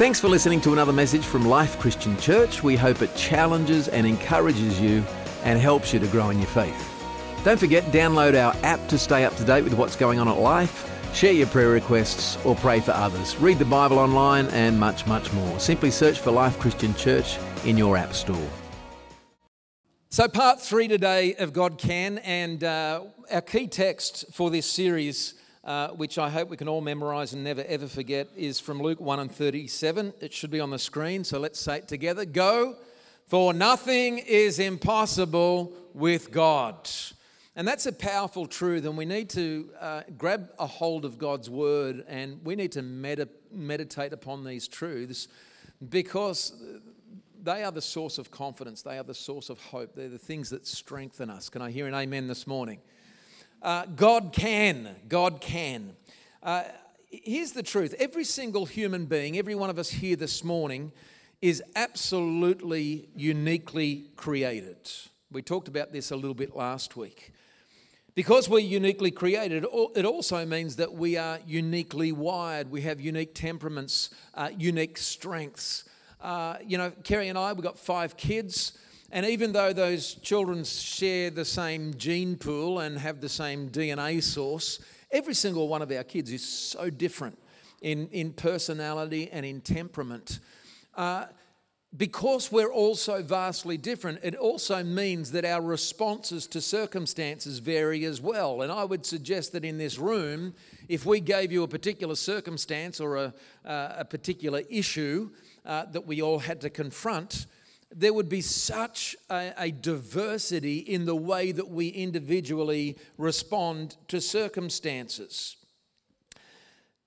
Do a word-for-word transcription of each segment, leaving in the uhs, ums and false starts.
Thanks for listening to another message from Life Christian Church. We hope it challenges and encourages you and helps you to grow in your faith. Don't forget, download our app to stay up to date with what's going on at Life, share your prayer requests or pray for others, read the Bible online and much, much more. Simply search for Life Christian Church in your app store. So part three today of God Can, and uh, our key text for this series, Uh, which I hope we can all memorise and never ever forget, is from Luke one and thirty-seven. It should be on the screen, so let's say it together. Go, for nothing is impossible with God. And that's a powerful truth, and we need to uh, grab a hold of God's word, and we need to med- meditate upon these truths, because they are the source of confidence. They are the source of hope. They're the things that strengthen us. Can I hear an amen this morning? Uh, God can, God can. Uh, here's the truth. Every single human being, every one of us here this morning, is absolutely uniquely created. We talked about this a little bit last week. Because we're uniquely created, it also means that we are uniquely wired. We have unique temperaments, uh, unique strengths. Uh, you know, Kerry and I, we've got five kids. And even though those children share the same gene pool and have the same D N A source, every single one of our kids is so different in, in personality and in temperament. Uh, because we're all so vastly different, it also means that our responses to circumstances vary as well. And I would suggest that in this room, if we gave you a particular circumstance or a, uh, a particular issue uh, that we all had to confront, there would be such a, a diversity in the way that we individually respond to circumstances.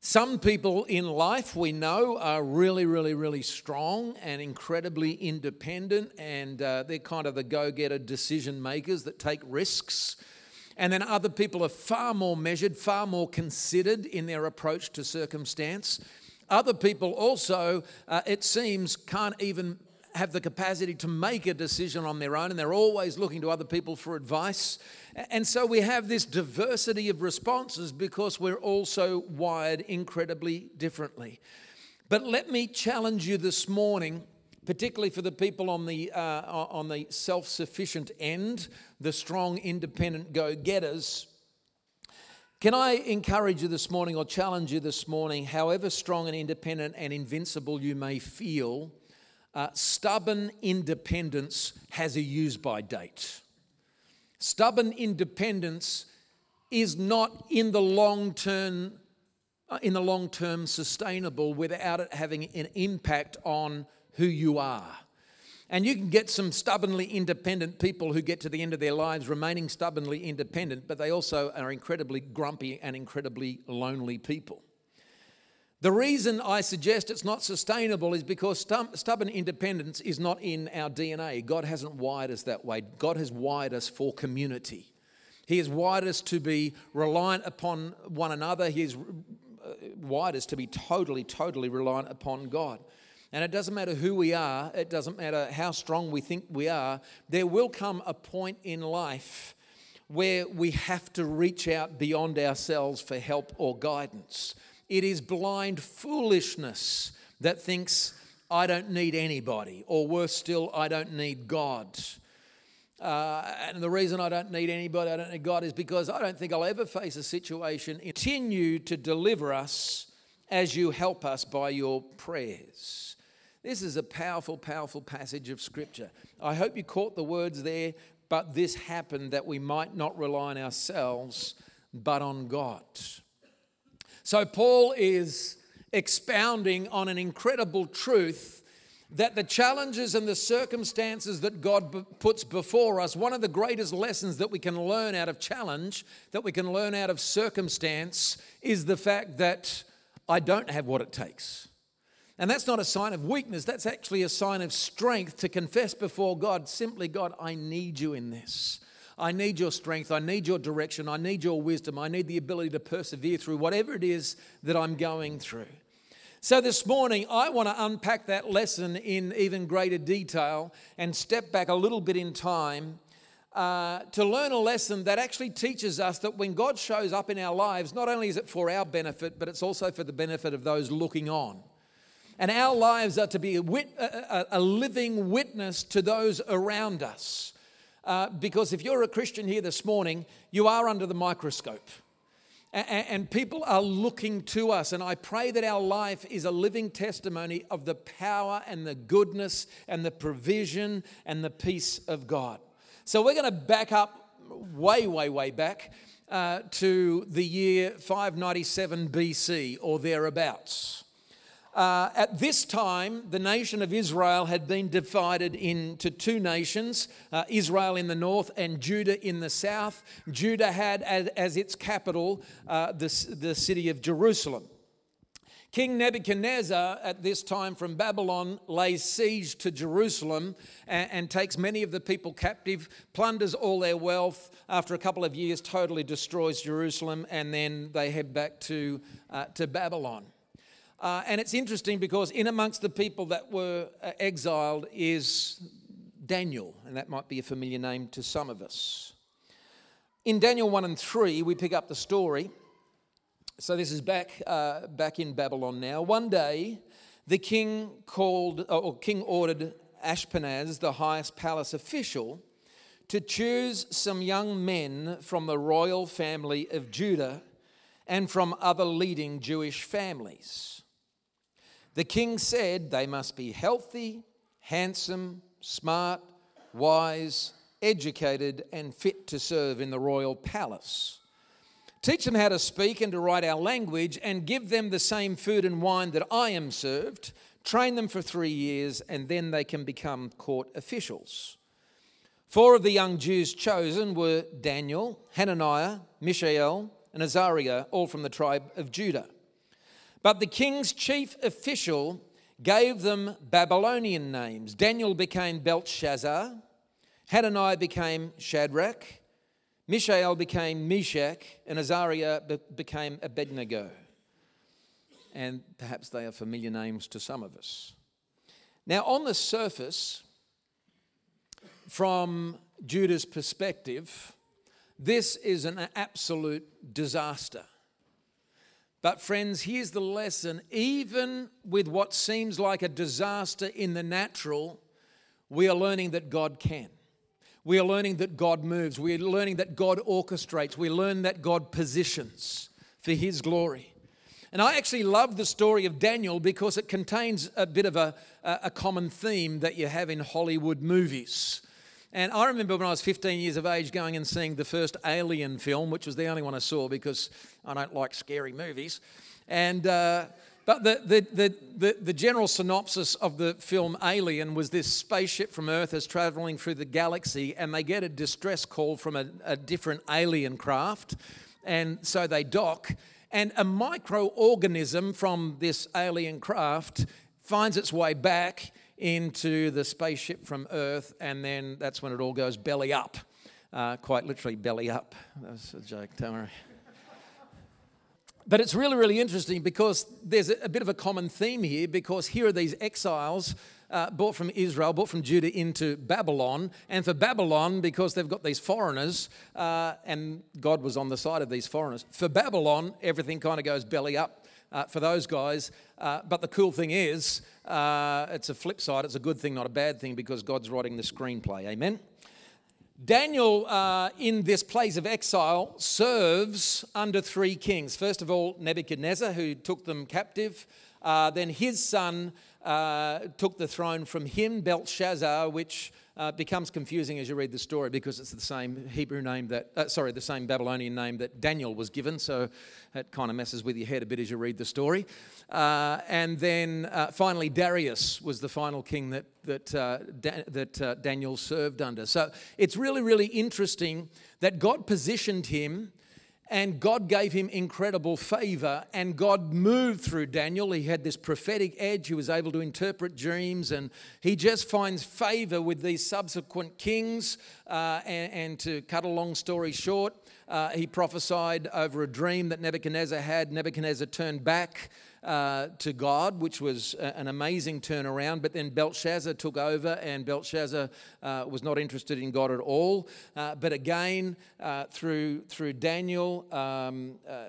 Some people in life we know are really, really, really strong and incredibly independent, and uh, they're kind of the go-getter decision makers that take risks. And then other people are far more measured, far more considered in their approach to circumstance. Other people also, uh, it seems, can't even have the capacity to make a decision on their own, and they're always looking to other people for advice. And so we have this diversity of responses because we're also wired incredibly differently. But let me challenge you this morning, particularly for the people on the uh, on the self-sufficient end, the strong, independent go-getters. Can I encourage you this morning, or challenge you this morning, however strong and independent and invincible you may feel, Uh, stubborn independence has a use-by date. Stubborn independence is not in the long term, uh, in the long term sustainable without it having an impact on who you are. And you can get some stubbornly independent people who get to the end of their lives remaining stubbornly independent, but they also are incredibly grumpy and incredibly lonely people. The reason I suggest it's not sustainable is because stubborn independence is not in our D N A. God hasn't wired us that way. God has wired us for community. He has wired us to be reliant upon one another. He has wired us to be totally, totally reliant upon God. And it doesn't matter who we are. It doesn't matter how strong we think we are. There will come a point in life where we have to reach out beyond ourselves for help or guidance. It is blind foolishness that thinks, I don't need anybody, or worse still, I don't need God. Uh, and the reason I don't need anybody, I don't need God, is because I don't think I'll ever face a situation. Continue to deliver us as you help us by your prayers. This is a powerful, powerful passage of Scripture. I hope you caught the words there, but this happened that we might not rely on ourselves, but on God. So Paul is expounding on an incredible truth that the challenges and the circumstances that God puts before us, one of the greatest lessons that we can learn out of challenge, that we can learn out of circumstance, is the fact that I don't have what it takes. And that's not a sign of weakness. That's actually a sign of strength to confess before God, simply, God, I need you in this. I need your strength, I need your direction, I need your wisdom, I need the ability to persevere through whatever it is that I'm going through. So this morning, I want to unpack that lesson in even greater detail and step back a little bit in time uh, to learn a lesson that actually teaches us that when God shows up in our lives, not only is it for our benefit, but it's also for the benefit of those looking on. and our lives are to be a, wit, a, a living witness to those around us. Uh, because if you're a Christian here this morning, you are under the microscope. And people are looking to us, and I pray that our life is a living testimony of the power and the goodness and the provision and the peace of God. So we're going to back up way, way, way back uh, to the year five ninety-seven B C or thereabouts. Uh, at this time, the nation of Israel had been divided into two nations, uh, Israel in the north and Judah in the south. Judah had as, as its capital uh, the, the city of Jerusalem. King Nebuchadnezzar at this time from Babylon lays siege to Jerusalem and, and takes many of the people captive, plunders all their wealth, after a couple of years totally destroys Jerusalem, and then they head back to, uh, to Babylon. Uh, and it's interesting because in amongst the people that were exiled is Daniel, and that might be a familiar name to some of us. In Daniel one and three, we pick up the story. So this is back uh, back in Babylon now. One day, the king called, or king ordered Ashpenaz, the highest palace official, to choose some young men from the royal family of Judah and from other leading Jewish families. The king said they must be healthy, handsome, smart, wise, educated, and fit to serve in the royal palace. Teach them how to speak and to write our language, and give them the same food and wine that I am served. Train them for three years, and then they can become court officials. Four of the young Jews chosen were Daniel, Hananiah, Mishael, and Azariah, all from the tribe of Judah. But the king's chief official gave them Babylonian names. Daniel became Belteshazzar, Hananiah became Shadrach, Mishael became Meshach, and Azariah be- became Abednego. And perhaps they are familiar names to some of us. Now, on the surface, from Judah's perspective, this is an absolute disaster. But friends, here's the lesson. Even with what seems like a disaster in the natural, we are learning that God can. We are learning that God moves. We are learning that God orchestrates. We learn that God positions for His glory. And I actually love the story of Daniel because it contains a bit of a, a common theme that you have in Hollywood movies. And I remember when I was fifteen years of age going and seeing the first Alien film, which was the only one I saw because I don't like scary movies. And uh, but the, the the the the general synopsis of the film Alien was this spaceship from Earth is traveling through the galaxy, and they get a distress call from a, a different alien craft, and so they dock, and a microorganism from this alien craft finds its way back into the spaceship from Earth, and then that's when it all goes belly up. Uh, quite literally belly up. That was a joke, don't worry. But it's really, really interesting because there's a bit of a common theme here, because here are these exiles uh, brought from Israel, brought from Judah into Babylon, and for Babylon, because they've got these foreigners, uh, and God was on the side of these foreigners, for Babylon, everything kind of goes belly up. Uh, for those guys, uh, but the cool thing is, uh, it's a flip side, it's a good thing, not a bad thing, because God's writing the screenplay, amen? Daniel, uh, in this place of exile, serves under three kings. First of all, Nebuchadnezzar, who took them captive. Uh, then his son uh, took the throne from him, Belshazzar, which uh, becomes confusing as you read the story because it's the same Hebrew name that, uh, sorry, the same Babylonian name that Daniel was given. So it kind of messes with your head a bit as you read the story. Uh, and then uh, finally, Darius was the final king that that uh, da- that uh, Daniel served under. So it's really, really interesting that God positioned him. And God gave him incredible favor, and God moved through Daniel. He had this prophetic edge. He was able to interpret dreams, and he just finds favor with these subsequent kings. Uh, and, and to cut a long story short, uh, he prophesied over a dream that Nebuchadnezzar had. Nebuchadnezzar turned back. uh, to God, which was an amazing turnaround. But then Belshazzar took over, and Belshazzar uh, was not interested in God at all. Uh, but again, uh, through through Daniel, um, uh,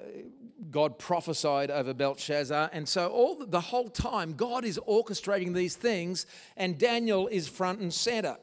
God prophesied over Belshazzar. And so all the whole time, God is orchestrating these things, and Daniel is front and center.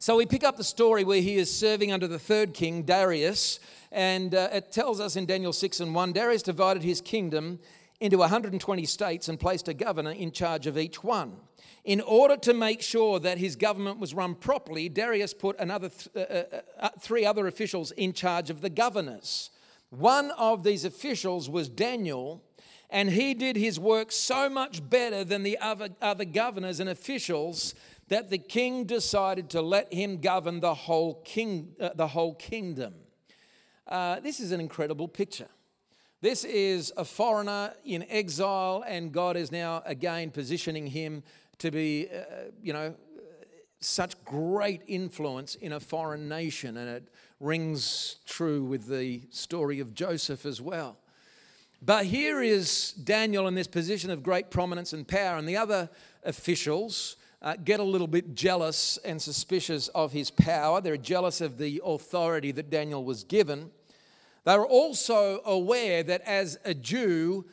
So we pick up the story where he is serving under the third king, Darius, and uh, it tells us in Daniel six and one, Darius divided his kingdom into one hundred twenty states and placed a governor in charge of each one. In order to make sure that his government was run properly, Darius put another th- uh, uh, three other officials in charge of the governors. One of these officials was Daniel, and he did his work so much better than the other, other governors and officials that the king decided to let him govern the whole king, uh, the whole kingdom. Uh, this is an incredible picture. This is a foreigner in exile, and God is now again positioning him to be, uh, you know, such great influence in a foreign nation, and it rings true with the story of Joseph as well. But here is Daniel in this position of great prominence and power, and the other officials Uh, get a little bit jealous and suspicious of his power. They're jealous of the authority that Daniel was given. They were also aware that as a Jew,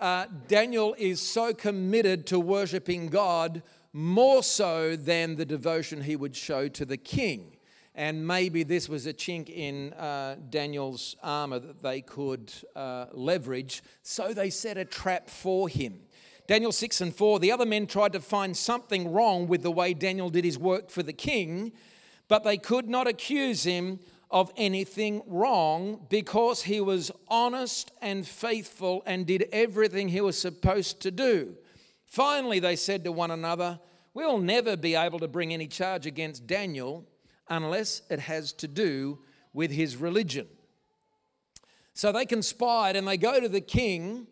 uh, Daniel is so committed to worshiping God more so than the devotion he would show to the king. And maybe this was a chink in uh, Daniel's armor that they could uh, leverage. So they set a trap for him. Daniel six and four, the other men tried to find something wrong with the way Daniel did his work for the king, but they could not accuse him of anything wrong because he was honest and faithful and did everything he was supposed to do. Finally, they said to one another, we'll never be able to bring any charge against Daniel unless it has to do with his religion. So they conspired and they go to the king.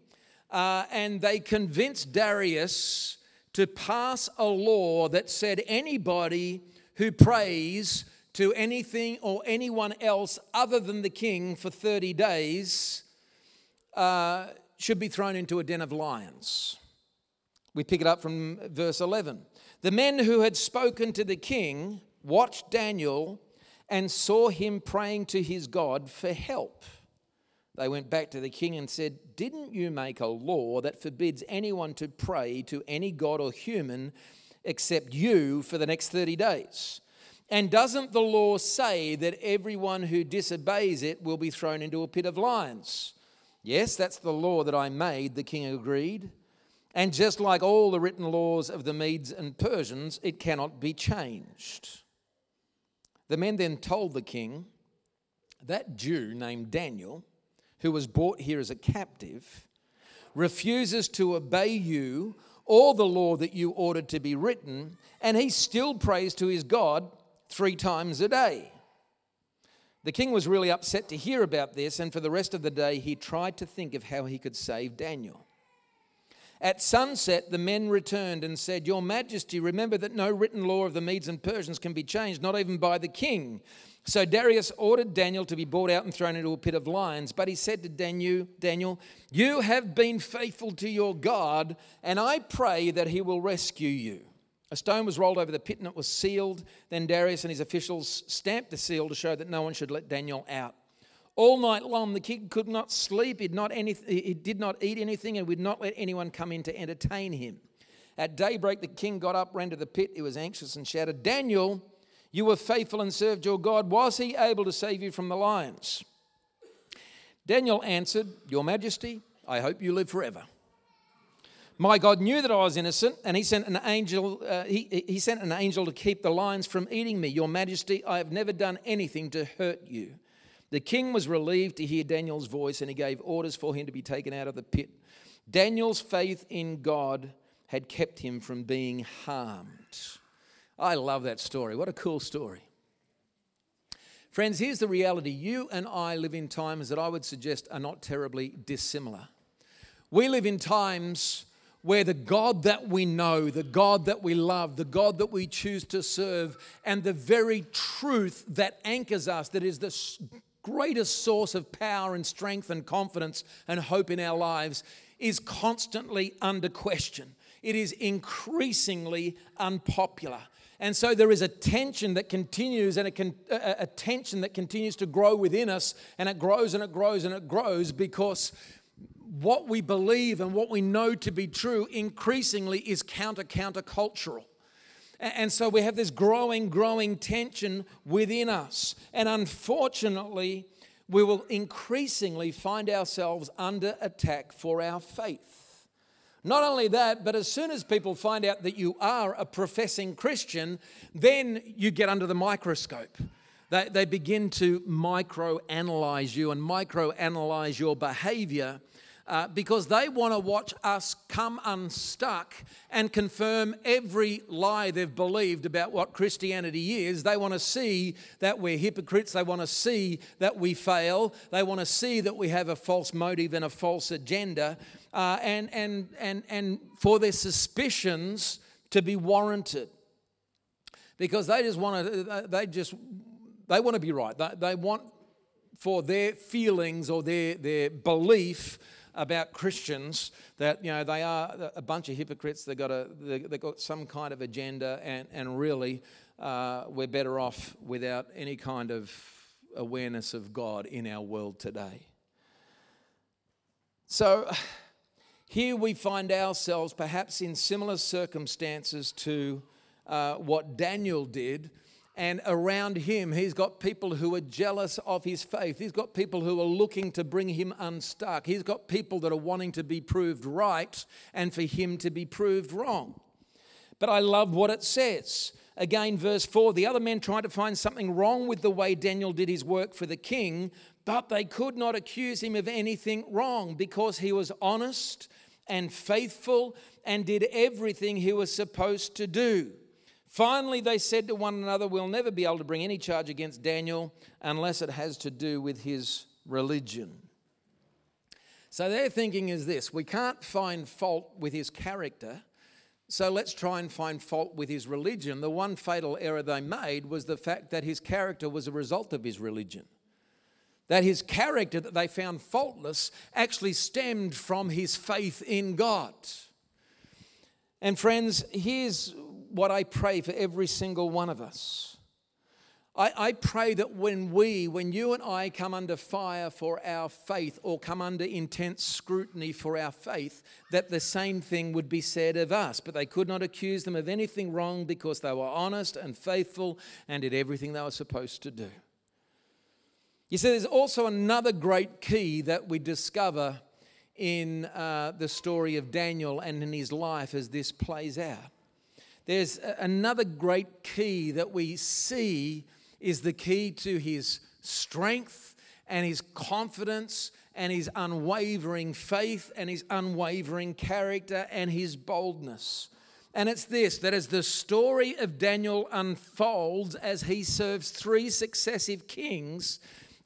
Uh, and they convinced Darius to pass a law that said anybody who prays to anything or anyone else other than the king for thirty days uh, should be thrown into a den of lions. We pick it up from verse eleven. The men who had spoken to the king watched Daniel and saw him praying to his God for help. They went back to the king and said, didn't you make a law that forbids anyone to pray to any god or human except you for the next thirty days? And doesn't the law say that everyone who disobeys it will be thrown into a pit of lions? Yes, that's the law that I made, the king agreed. And just like all the written laws of the Medes and Persians, it cannot be changed. The men then told the king, that Jew named Daniel, who was brought here as a captive, refuses to obey you or the law that you ordered to be written, and he still prays to his God three times a day. The king was really upset to hear about this, and for the rest of the day he tried to think of how he could save Daniel. At sunset, the men returned and said, Your Majesty, remember that no written law of the Medes and Persians can be changed, not even by the king. So Darius ordered Daniel to be brought out and thrown into a pit of lions. But he said to Daniel, you have been faithful to your God, and I pray that he will rescue you. A stone was rolled over the pit and it was sealed. Then Darius and his officials stamped the seal to show that no one should let Daniel out. All night long the king could not sleep, he'd not any, he did not eat anything, and would not let anyone come in to entertain him. At daybreak the king got up, ran to the pit, he was anxious and shouted, Daniel, you were faithful and served your God. Was he able to save you from the lions? Daniel answered, Your Majesty, I hope you live forever. My God knew that I was innocent, and he sent an angel uh, he, he sent an angel to keep the lions from eating me. Your Majesty, I have never done anything to hurt you. The king was relieved to hear Daniel's voice, and he gave orders for him to be taken out of the pit. Daniel's faith in God had kept him from being harmed. I love that story. What a cool story. Friends, here's the reality. You and I live in times that I would suggest are not terribly dissimilar. We live in times where the God that we know, the God that we love, the God that we choose to serve, and the very truth that anchors us, that is the greatest source of power and strength and confidence and hope in our lives, is constantly under question. It is increasingly unpopular. And so there is a tension that continues and a, con- a tension that continues to grow within us, and it grows and it grows and it grows because what we believe and what we know to be true increasingly is counter-countercultural. And so we have this growing, growing tension within us. And unfortunately, we will increasingly find ourselves under attack for our faith. Not only that, but as soon as people find out that you are a professing Christian, then you get under the microscope. They, they begin to micro-analyze you and micro-analyze your behavior. Uh, because they want to watch us come unstuck and confirm every lie they've believed about what Christianity is. They want to see that we're hypocrites. They want to see that we fail. They want to see that we have a false motive and a false agenda, uh, and, and, and, and for their suspicions to be warranted. Because they just want to, they just, they want to be right. They, they want for their feelings or their, their belief about Christians that, you know, they are a bunch of hypocrites. They've got a they've got some kind of agenda, and and really uh, we're better off without any kind of awareness of God in our world today. So here we find ourselves perhaps in similar circumstances to uh, what Daniel did. And around him, he's got people who are jealous of his faith. He's got people who are looking to bring him unstuck. He's got people that are wanting to be proved right and for him to be proved wrong. But I love what it says. Again, verse four, the other men tried to find something wrong with the way Daniel did his work for the king, but they could not accuse him of anything wrong because he was honest and faithful and did everything he was supposed to do. Finally, they said to one another, we'll never be able to bring any charge against Daniel unless it has to do with his religion. So their thinking is this: we can't find fault with his character, so let's try and find fault with his religion. The one fatal error they made was the fact that his character was a result of his religion. That his character that they found faultless actually stemmed from his faith in God. And friends, here's what I pray for every single one of us. I, I pray that when we, when you and I come under fire for our faith or come under intense scrutiny for our faith, that the same thing would be said of us. But they could not accuse them of anything wrong because they were honest and faithful and did everything they were supposed to do. You see, there's also another great key that we discover in uh, the story of Daniel and in his life as this plays out. There's another great key that we see is the key to his strength and his confidence and his unwavering faith and his unwavering character and his boldness. And it's this, that as the story of Daniel unfolds, as he serves three successive kings,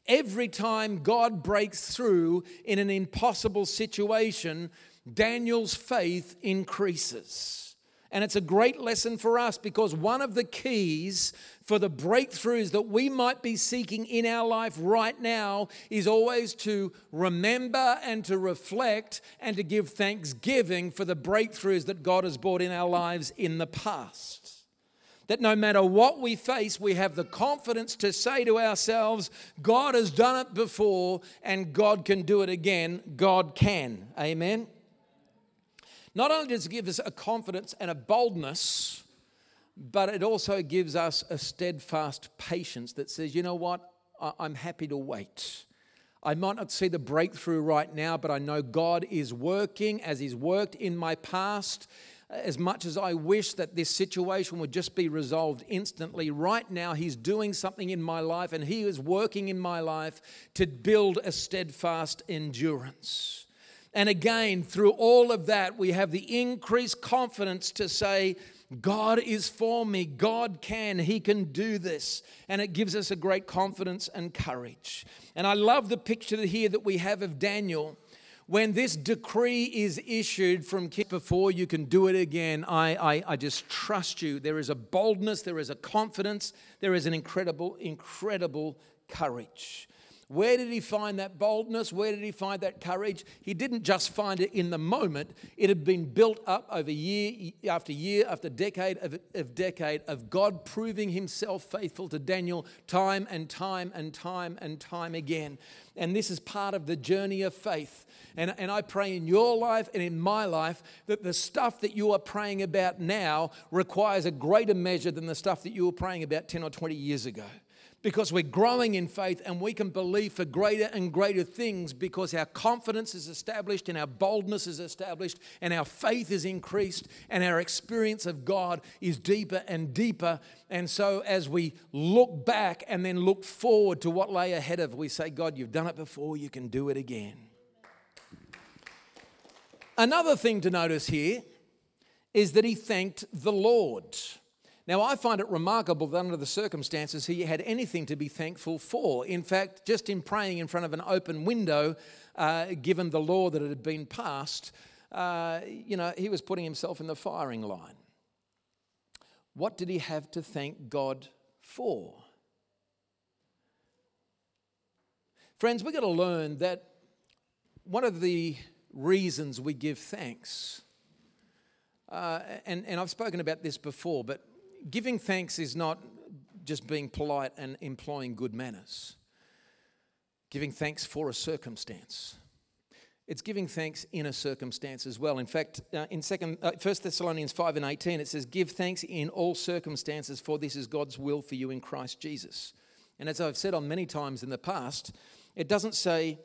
every time God breaks through in an impossible situation, Daniel's faith increases. And it's a great lesson for us, because one of the keys for the breakthroughs that we might be seeking in our life right now is always to remember and to reflect and to give thanksgiving for the breakthroughs that God has brought in our lives in the past. That no matter what we face, we have the confidence to say to ourselves, God has done it before and God can do it again. God can. Amen. Not only does it give us a confidence and a boldness, but it also gives us a steadfast patience that says, you know what, I'm happy to wait. I might not see the breakthrough right now, but I know God is working as He's worked in my past. As much as I wish that this situation would just be resolved instantly, right now He's doing something in my life, and He is working in my life to build a steadfast endurance. And again, through all of that, we have the increased confidence to say, God is for me. God can. He can do this. And it gives us a great confidence and courage. And I love the picture here that we have of Daniel. When this decree is issued from King, before you can do it again, I, I, I just trust you. There is a boldness. There is a confidence. There is an incredible, incredible courage. Where did he find that boldness? Where did he find that courage? He didn't just find it in the moment. It had been built up over year after year after decade of, of decade of God proving himself faithful to Daniel time and time and time and time again. And this is part of the journey of faith. And, and I pray in your life and in my life that the stuff that you are praying about now requires a greater measure than the stuff that you were praying about ten or twenty years ago. Because we're growing in faith and we can believe for greater and greater things because our confidence is established and our boldness is established and our faith is increased and our experience of God is deeper and deeper. And so as we look back and then look forward to what lay ahead of, we say, God, you've done it before, you can do it again. Another thing to notice here is that he thanked the Lord. Now, I find it remarkable that under the circumstances, he had anything to be thankful for. In fact, just in praying in front of an open window, uh, given the law that had been passed, uh, you know, he was putting himself in the firing line. What did he have to thank God for? Friends, we've got to learn that one of the reasons we give thanks, uh, and, and I've spoken about this before, but giving thanks is not just being polite and employing good manners. Giving thanks for a circumstance. It's giving thanks in a circumstance as well. In fact, uh, in second, uh, First Thessalonians five and eighteen, it says, give thanks in all circumstances, for this is God's will for you in Christ Jesus. And as I've said on many times in the past, it doesn't say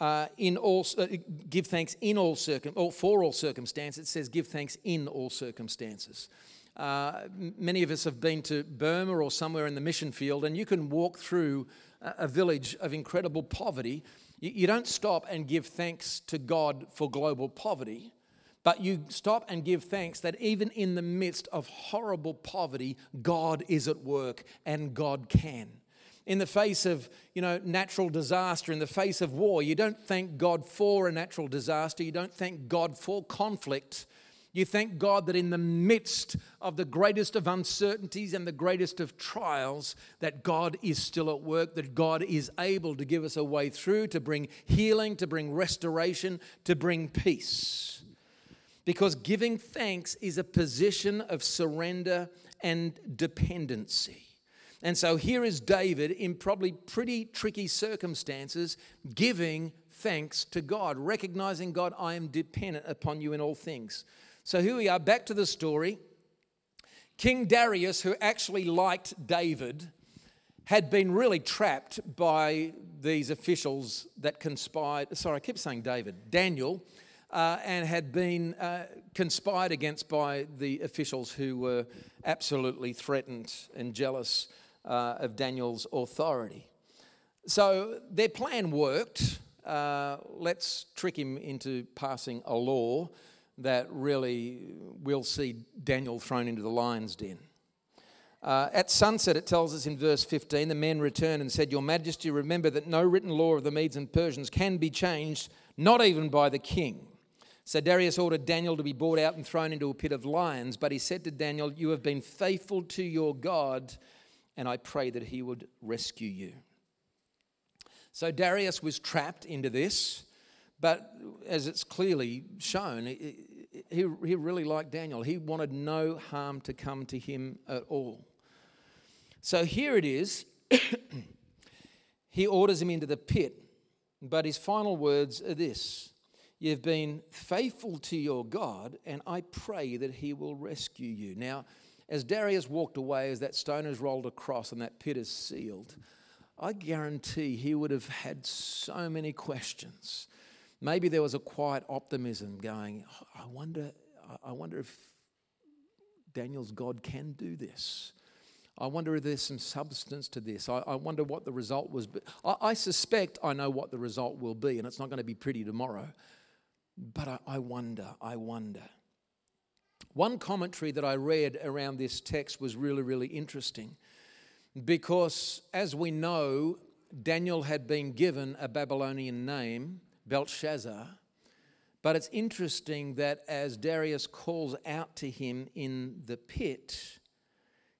uh, in all uh, give thanks in all circum or for all circumstances. It says give thanks in all circumstances. Uh, many of us have been to Burma or somewhere in the mission field, and you can walk through a village of incredible poverty. You don't stop and give thanks to God for global poverty, but you stop and give thanks that even in the midst of horrible poverty, God is at work and God can. In the face of, you know, natural disaster, in the face of war, you don't thank God for a natural disaster. You don't thank God for conflict. You thank God that in the midst of the greatest of uncertainties and the greatest of trials, that God is still at work, that God is able to give us a way through, to bring healing, to bring restoration, to bring peace. Because giving thanks is a position of surrender and dependency. And so here is David in probably pretty tricky circumstances, giving thanks to God, recognizing, God, I am dependent upon you in all things. So here we are, back to the story. King Darius, who actually liked David, had been really trapped by these officials that conspired. Sorry, I keep saying David, Daniel, uh, and had been uh, conspired against by the officials who were absolutely threatened and jealous uh, of Daniel's authority. So their plan worked. Uh, let's trick him into passing a law that really will see Daniel thrown into the lion's den. Uh, at sunset, it tells us in verse fifteen, the men returned and said, Your Majesty, remember that no written law of the Medes and Persians can be changed, not even by the king. So Darius ordered Daniel to be brought out and thrown into a pit of lions, but he said to Daniel, You have been faithful to your God, and I pray that he would rescue you. So Darius was trapped into this. But as it's clearly shown, he, he really liked Daniel. He wanted no harm to come to him at all. So here it is. He orders him into the pit. But his final words are this. You've been faithful to your God, and I pray that he will rescue you. Now, as Darius walked away, as that stone is rolled across and that pit is sealed, I guarantee he would have had so many questions. Maybe there was a quiet optimism going, I wonder I wonder if Daniel's God can do this. I wonder if there's some substance to this. I, I wonder what the result was. I, I suspect I know what the result will be, and it's not going to be pretty tomorrow. But I, I wonder, I wonder. One commentary that I read around this text was really, really interesting because, as we know, Daniel had been given a Babylonian name, Belshazzar, but it's interesting that as Darius calls out to him in the pit,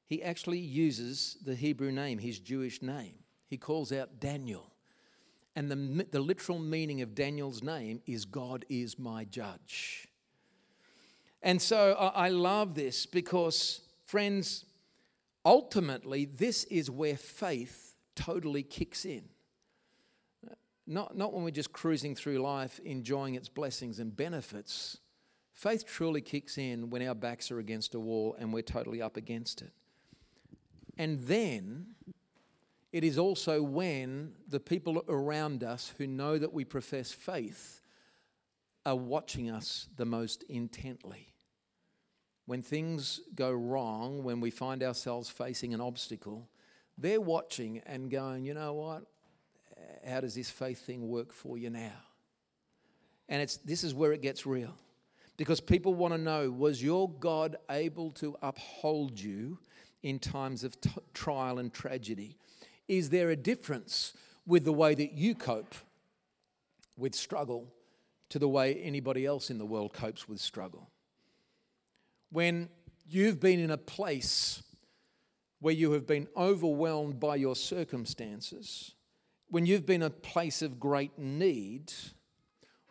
he actually uses the Hebrew name, his Jewish name. He calls out Daniel. And the, the literal meaning of Daniel's name is God is my judge. And so I, I love this because, friends, ultimately this is where faith totally kicks in. Not, not when we're just cruising through life, enjoying its blessings and benefits. Faith truly kicks in when our backs are against a wall and we're totally up against it. And then it is also when the people around us who know that we profess faith are watching us the most intently. When things go wrong, when we find ourselves facing an obstacle, they're watching and going, you know what? How does this faith thing work for you now? And it's this is where it gets real. Because people want to know, was your God able to uphold you in times of t- trial and tragedy? Is there a difference with the way that you cope with struggle to the way anybody else in the world copes with struggle? When you've been in a place where you have been overwhelmed by your circumstances, when you've been a place of great need,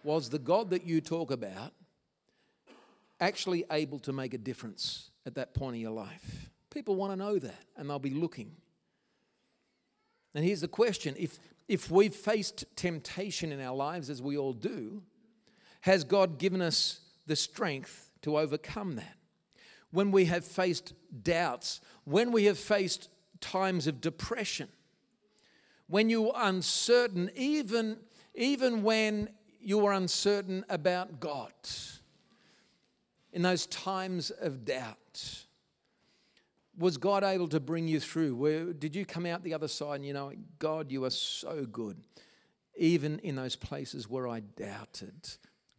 was the God that you talk about actually able to make a difference at that point in your life? People want to know that, and they'll be looking. And here's the question. If, if we've faced temptation in our lives, as we all do, has God given us the strength to overcome that? When we have faced doubts, when we have faced times of depression, when you're uncertain, even, even when you are uncertain about God, in those times of doubt, was God able to bring you through? Where, did you come out the other side and you know, God, you are so good. Even in those places where I doubted,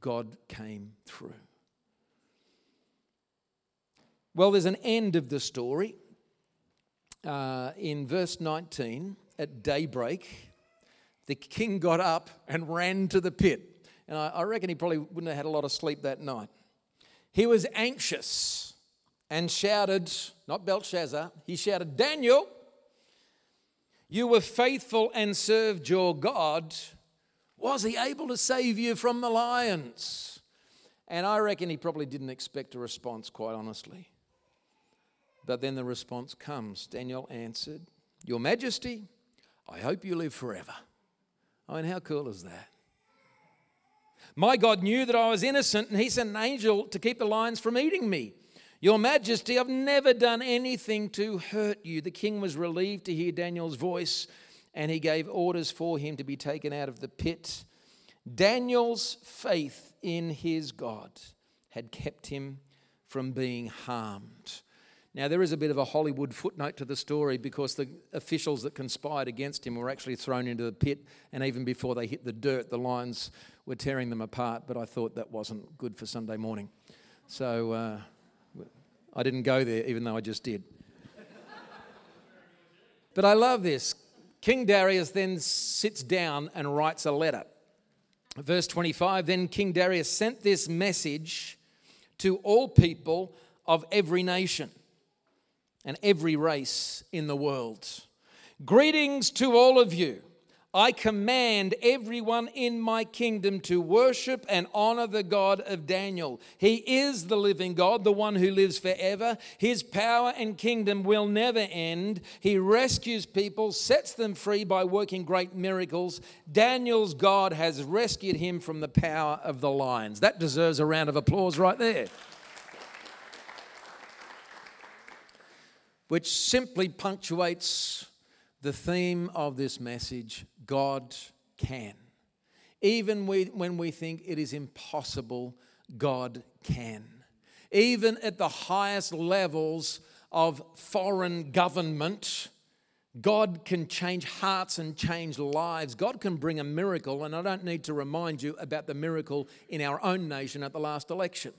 God came through. Well, there's an end of the story. Uh, in verse nineteen, at daybreak, the king got up and ran to the pit. And I, I reckon he probably wouldn't have had a lot of sleep that night. He was anxious and shouted, not Belshazzar, he shouted, "Daniel, you were faithful and served your God. Was he able to save you from the lions?" And I reckon he probably didn't expect a response, quite honestly. But then the response comes. Daniel answered, "Your Majesty, I hope you live forever." I mean, how cool is that? "My God knew that I was innocent, and he sent an angel to keep the lions from eating me. Your Majesty, I've never done anything to hurt you." The king was relieved to hear Daniel's voice, and he gave orders for him to be taken out of the pit. Daniel's faith in his God had kept him from being harmed. Now, there is a bit of a Hollywood footnote to the story because the officials that conspired against him were actually thrown into the pit, and even before they hit the dirt, the lions were tearing them apart, but I thought that wasn't good for Sunday morning. So uh, I didn't go there, even though I just did. But I love this. King Darius then sits down and writes a letter. Verse twenty-five, "Then King Darius sent this message to all people of every nation and every race in the world. Greetings to all of you. I command everyone in my kingdom to worship and honor the God of Daniel. He is the living God, the one who lives forever. His power and kingdom will never end. He rescues people, sets them free by working great miracles. Daniel's God has rescued him from the power of the lions." That deserves a round of applause right there. Which simply punctuates the theme of this message: God can. Even we, when we think it is impossible, God can. Even at the highest levels of foreign government, God can change hearts and change lives. God can bring a miracle, and I don't need to remind you about the miracle in our own nation at the last election.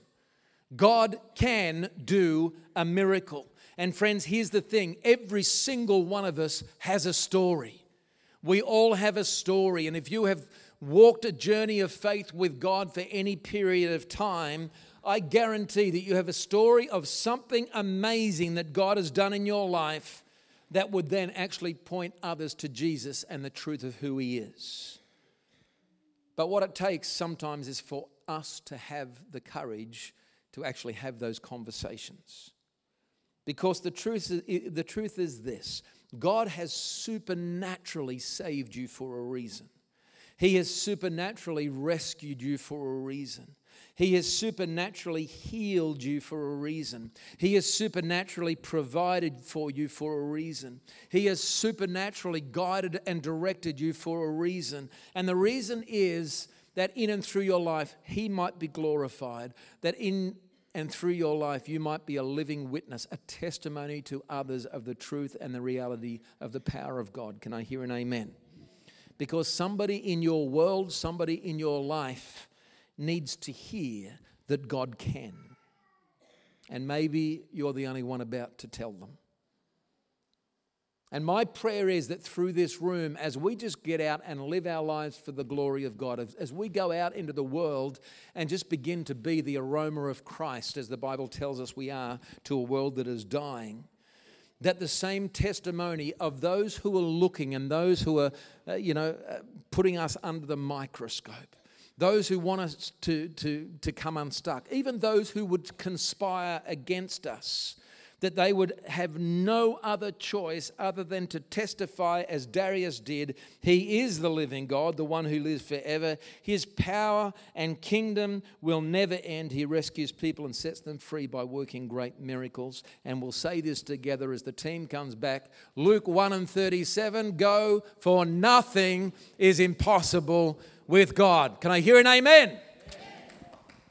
God can do a miracle. And friends, here's the thing. Every single one of us has a story. We all have a story. And if you have walked a journey of faith with God for any period of time, I guarantee that you have a story of something amazing that God has done in your life that would then actually point others to Jesus and the truth of who he is. But what it takes sometimes is for us to have the courage to actually have those conversations. Because the truth is, the truth is this: God has supernaturally saved you for a reason. He has supernaturally rescued you for a reason. He has supernaturally healed you for a reason. He has supernaturally provided for you for a reason. He has supernaturally guided and directed you for a reason. And the reason is that in and through your life, He might be glorified. That in and through your life, you might be a living witness, a testimony to others of the truth and the reality of the power of God. Can I hear an amen? Because somebody in your world, somebody in your life needs to hear that God can. And maybe you're the only one about to tell them. And my prayer is that through this room, as we just get out and live our lives for the glory of God, as we go out into the world and just begin to be the aroma of Christ, as the Bible tells us we are, to a world that is dying, that the same testimony of those who are looking and those who are, uh, you know, uh, putting us under the microscope, those who want us to, to, to come unstuck, even those who would conspire against us, that they would have no other choice other than to testify as Darius did. He is the living God, the one who lives forever. His power and kingdom will never end. He rescues people and sets them free by working great miracles. And we'll say this together as the team comes back. Luke one and thirty-seven, go, for nothing is impossible with God. Can I hear an amen? Amen.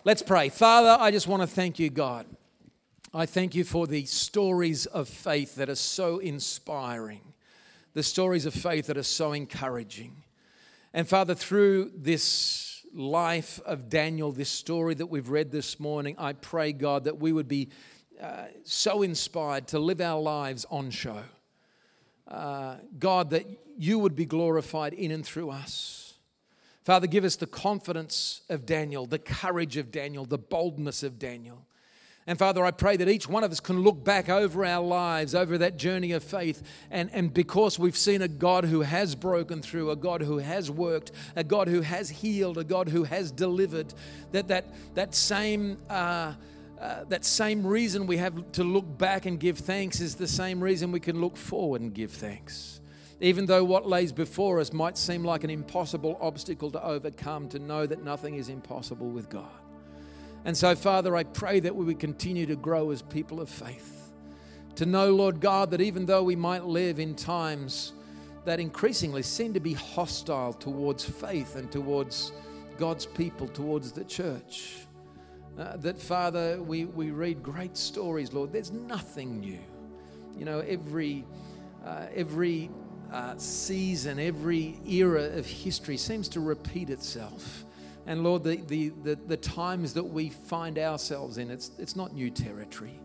Let's pray. Father, I just want to thank you, God. I thank you for the stories of faith that are so inspiring, the stories of faith that are so encouraging. And Father, through this life of Daniel, this story that we've read this morning, I pray, God, that we would be uh, so inspired to live our lives on show. Uh, God, that you would be glorified in and through us. Father, give us the confidence of Daniel, the courage of Daniel, the boldness of Daniel. And Father, I pray that each one of us can look back over our lives, over that journey of faith, and, and because we've seen a God who has broken through, a God who has worked, a God who has healed, a God who has delivered, that that, that same uh, uh, that same reason we have to look back and give thanks is the same reason we can look forward and give thanks. Even though what lays before us might seem like an impossible obstacle to overcome, to know that nothing is impossible with God. And so, Father, I pray that we would continue to grow as people of faith, to know, Lord God, that even though we might live in times that increasingly seem to be hostile towards faith and towards God's people, towards the church, uh, that, Father, we, we read great stories, Lord. There's nothing new. You know, every uh, every uh, season, every era of history seems to repeat itself. And Lord, the, the, the, the times that we find ourselves in, it's, it's not new territory.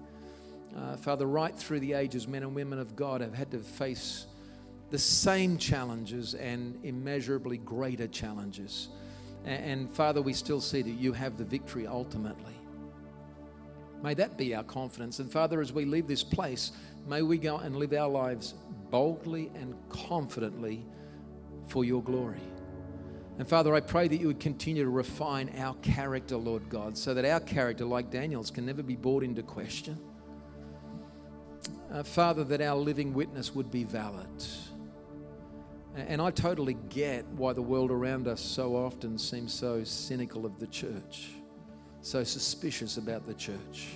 Uh, Father, right through the ages, men and women of God have had to face the same challenges and immeasurably greater challenges. And, and Father, we still see that you have the victory ultimately. May that be our confidence. And Father, as we leave this place, may we go and live our lives boldly and confidently for your glory. And Father, I pray that you would continue to refine our character, Lord God, so that our character, like Daniel's, can never be brought into question. Uh, Father, that our living witness would be valid. And I totally get why the world around us so often seems so cynical of the church, so suspicious about the church.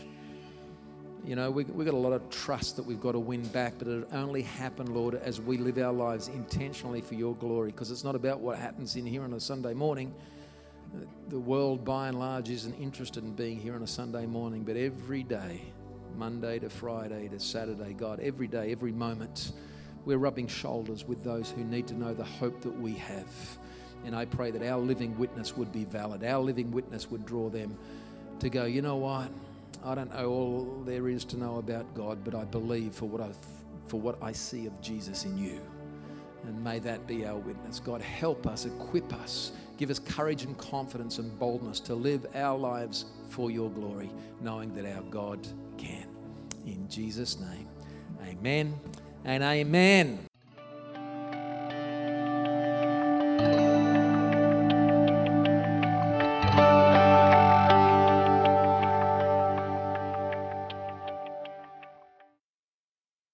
You know, we, we've got a lot of trust that we've got to win back, but it'll only happen, Lord, as we live our lives intentionally for your glory, because it's not about what happens in here on a Sunday morning. The world, by and large, isn't interested in being here on a Sunday morning, but every day, Monday to Friday to Saturday, God, every day, every moment, we're rubbing shoulders with those who need to know the hope that we have. And I pray that our living witness would be valid. Our living witness would draw them to go, you know what? I don't know all there is to know about God, but I believe for what I for what I see of Jesus in you. And may that be our witness. God, help us, equip us, give us courage and confidence and boldness to live our lives for your glory, knowing that our God can. In Jesus' name, amen and amen.